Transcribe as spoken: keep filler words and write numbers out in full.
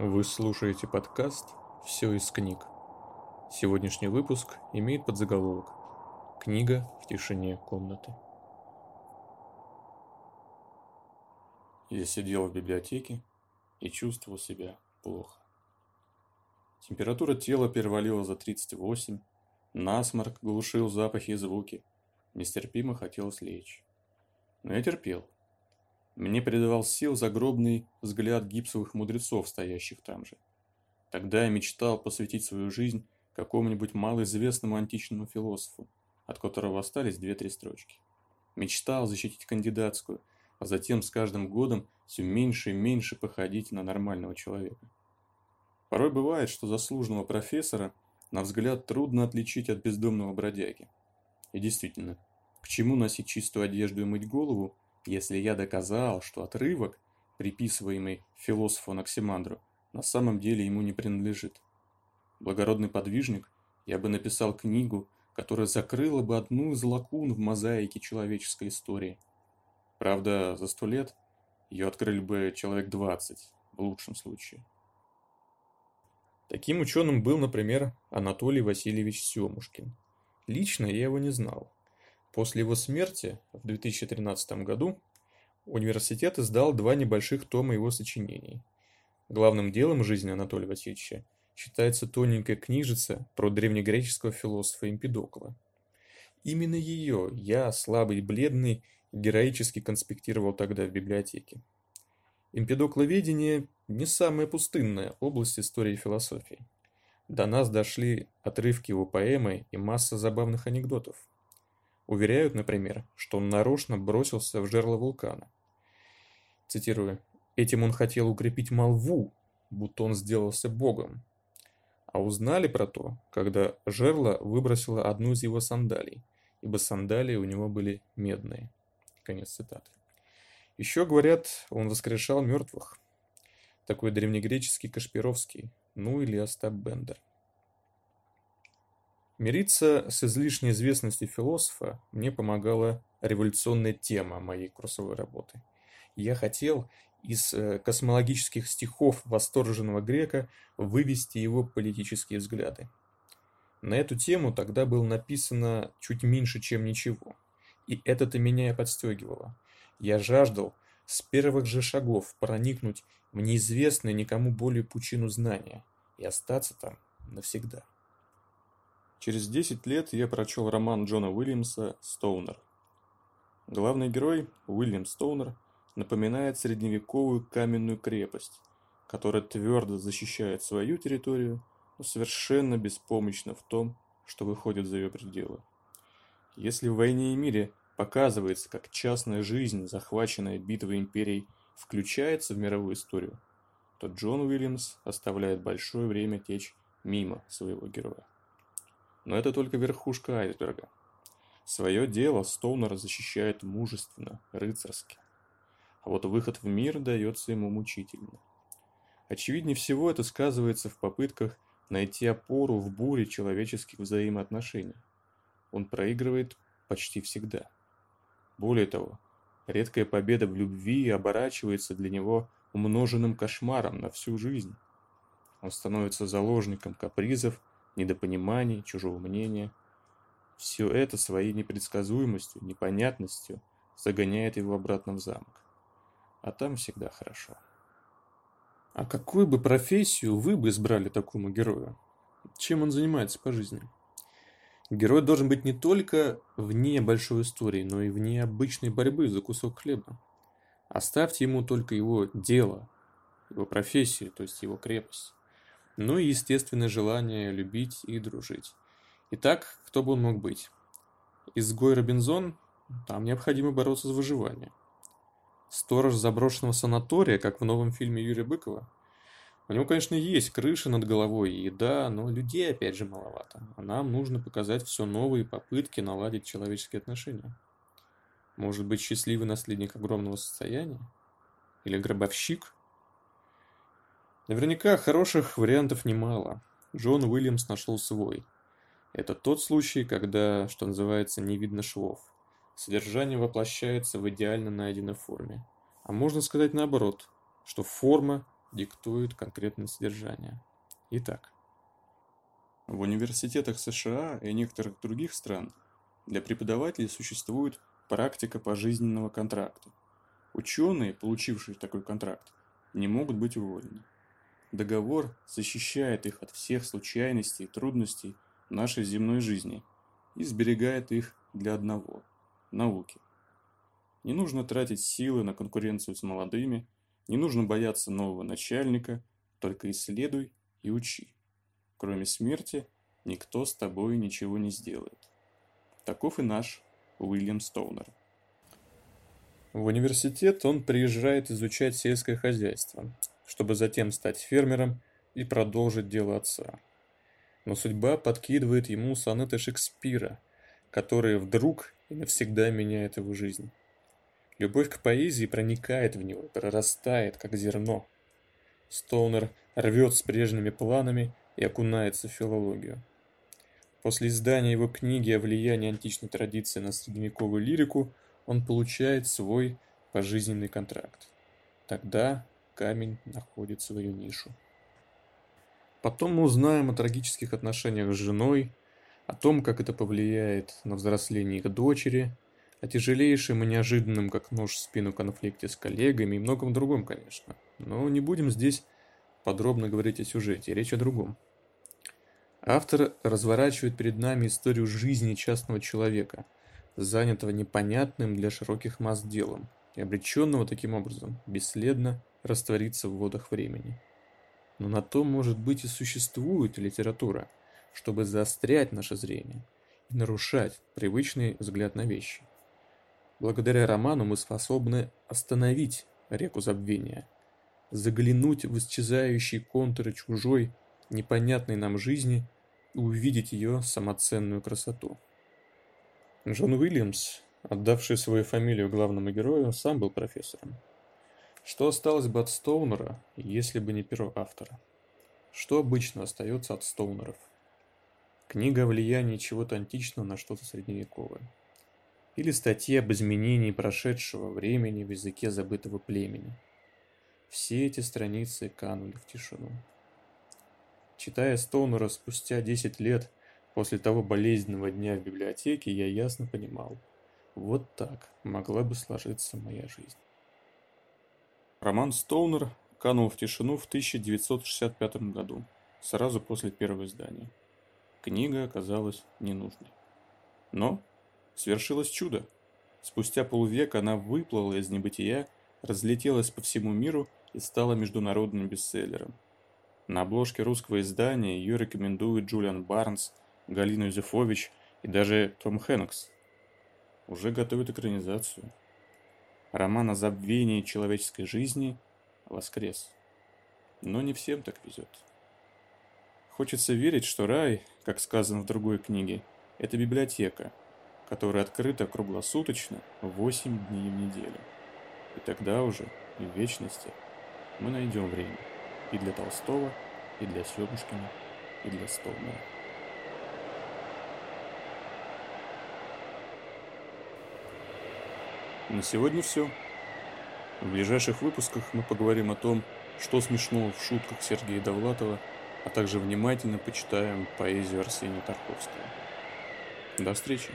Вы слушаете подкаст «Все из книг». Сегодняшний выпуск имеет подзаголовок «Книга в тишине комнаты». Я сидел в библиотеке и чувствовал себя плохо. Температура тела перевалила за тридцать восемь, насморк глушил запахи и звуки, нестерпимо хотелось лечь. Но я терпел. Мне придавал сил загробный взгляд гипсовых мудрецов, стоящих там же. Тогда я мечтал посвятить свою жизнь какому-нибудь малоизвестному античному философу, от которого остались две-три строчки. Мечтал защитить кандидатскую, а затем с каждым годом все меньше и меньше походить на нормального человека. Порой бывает, что заслуженного профессора, на взгляд, трудно отличить от бездомного бродяги. И действительно, к чему носить чистую одежду и мыть голову, если я доказал, что отрывок, приписываемый философу Ноксимандру, на самом деле ему не принадлежит. Благородный подвижник, я бы написал книгу, которая закрыла бы одну из лакун в мозаике человеческой истории. Правда, за сто лет ее открыли бы человек двадцать, в лучшем случае. Таким ученым был, например, Анатолий Васильевич Семушкин. Лично я его не знал. После его смерти в две тысячи тринадцатом году университет издал два небольших тома его сочинений. Главным делом жизни Анатолия Васильевича считается тоненькая книжица про древнегреческого философа Эмпедокла. Именно ее я, слабый и бледный, героически конспектировал тогда в библиотеке. Эмпедокловедение – не самая пустынная область истории и философии. До нас дошли отрывки его поэмы и масса забавных анекдотов. Уверяют, например, что он нарочно бросился в жерло вулкана. Цитирую. «Этим он хотел укрепить молву, будто он сделался богом». А узнали про то, когда жерло выбросило одну из его сандалий, ибо сандалии у него были медные. Конец цитаты. Еще, говорят, он воскрешал мертвых. Такой древнегреческий Кашпировский, ну или Остап Бендер. Мириться с излишней известностью философа мне помогала революционная тема моей курсовой работы. Я хотел из космологических стихов восторженного грека вывести его политические взгляды. На эту тему тогда было написано чуть меньше, чем ничего. И это-то меня и подстегивало. Я жаждал с первых же шагов проникнуть в неизвестную никому более пучину знания и остаться там навсегда. Через десять лет я прочел роман Джона Уильямса «Стоунер». Главный герой, Уильям Стоунер, напоминает средневековую каменную крепость, которая твердо защищает свою территорию, но совершенно беспомощна в том, что выходит за ее пределы. Если в «Войне и мире» показывается, как частная жизнь, захваченная битвой империй, включается в мировую историю, то Джон Уильямс оставляет большое время течь мимо своего героя. Но это только верхушка айсберга. Свое дело Стоунер защищает мужественно, рыцарски. А вот выход в мир дается ему мучительно. Очевиднее всего это сказывается в попытках найти опору в буре человеческих взаимоотношений. Он проигрывает почти всегда. Более того, редкая победа в любви оборачивается для него умноженным кошмаром на всю жизнь. Он становится заложником капризов, недопониманий, чужого мнения. Все это своей непредсказуемостью, непонятностью загоняет его обратно в замок. А там всегда хорошо. А какую бы профессию вы бы избрали такому герою? Чем он занимается по жизни? Герой должен быть не только вне большой истории, но и вне обычной борьбы за кусок хлеба. Оставьте ему только его дело, его профессию, то есть его крепость. Ну и естественное желание любить и дружить. Итак, кто бы он мог быть? Изгой Робинзон? Там необходимо бороться за выживание. Сторож заброшенного санатория, как в новом фильме Юрия Быкова? У него, конечно, есть крыша над головой и еда, но людей, опять же, маловато. А нам нужно показать все новые попытки наладить человеческие отношения. Может быть, счастливый наследник огромного состояния? Или гробовщик? Наверняка хороших вариантов немало. Джон Уильямс нашел свой. Это тот случай, когда, что называется, не видно швов. Содержание воплощается в идеально найденной форме. А можно сказать наоборот, что форма диктует конкретное содержание. Итак, в университетах США и некоторых других стран для преподавателей существует практика пожизненного контракта. Ученые, получившие такой контракт, не могут быть уволены. Договор защищает их от всех случайностей и трудностей нашей земной жизни и сберегает их для одного – науки. Не нужно тратить силы на конкуренцию с молодыми, не нужно бояться нового начальника, только исследуй и учи. Кроме смерти, никто с тобой ничего не сделает. Таков и наш Уильям Стоунер. В университет он приезжает изучать сельское хозяйство, чтобы затем стать фермером и продолжить дело отца. Но судьба подкидывает ему сонеты Шекспира, которые вдруг и навсегда меняют его жизнь. Любовь к поэзии проникает в него, прорастает, как зерно. Стоунер рвет с прежними планами и окунается в филологию. После издания его книги о влиянии античной традиции на средневековую лирику он получает свой пожизненный контракт. Тогда камень находит свою нишу. Потом мы узнаем о трагических отношениях с женой, о том, как это повлияет на взросление их дочери, о тяжелейшем и неожиданном, как нож в спину, конфликте с коллегами и многом другом, конечно. Но не будем здесь подробно говорить о сюжете, речь о другом. Автор разворачивает перед нами историю жизни частного человека, занятого непонятным для широких масс делом и обреченного таким образом бесследно раствориться в водах времени. Но на то, может быть, и существует литература, чтобы заострять наше зрение и нарушать привычный взгляд на вещи. Благодаря роману мы способны остановить реку забвения, заглянуть в исчезающие контуры чужой, непонятной нам жизни и увидеть ее самоценную красоту. Джон Уильямс, отдавший свою фамилию главному герою, сам был профессором. Что осталось бы от Стоунера, если бы не перо автора? Что обычно остается от Стоунеров? Книга о влиянии чего-то античного на что-то средневековое. Или статьи об изменении прошедшего времени в языке забытого племени. Все эти страницы канули в тишину. Читая Стоунера спустя десять лет после того болезненного дня в библиотеке, я ясно понимал, вот так могла бы сложиться моя жизнь. Роман Стоунер канул в тишину в тысяча девятьсот шестьдесят пятом году, сразу после первого издания. Книга оказалась ненужной. Но свершилось чудо. Спустя полвека она выплыла из небытия, разлетелась по всему миру и стала международным бестселлером. На обложке русского издания ее рекомендуют Джулиан Барнс, Галина Юзефович и даже Том Хэнкс. Уже готовят экранизацию. Роман о забвении человеческой жизни воскрес. Но не всем так везет. Хочется верить, что рай, как сказано в другой книге, это библиотека, которая открыта круглосуточно восемь дней в неделю. И тогда уже, в вечности, мы найдем время и для Толстого, и для Семушкина, и для Столмова. На сегодня все. В ближайших выпусках мы поговорим о том, что смешного в шутках Сергея Довлатова, а также внимательно почитаем поэзию Арсения Тарковского. До встречи!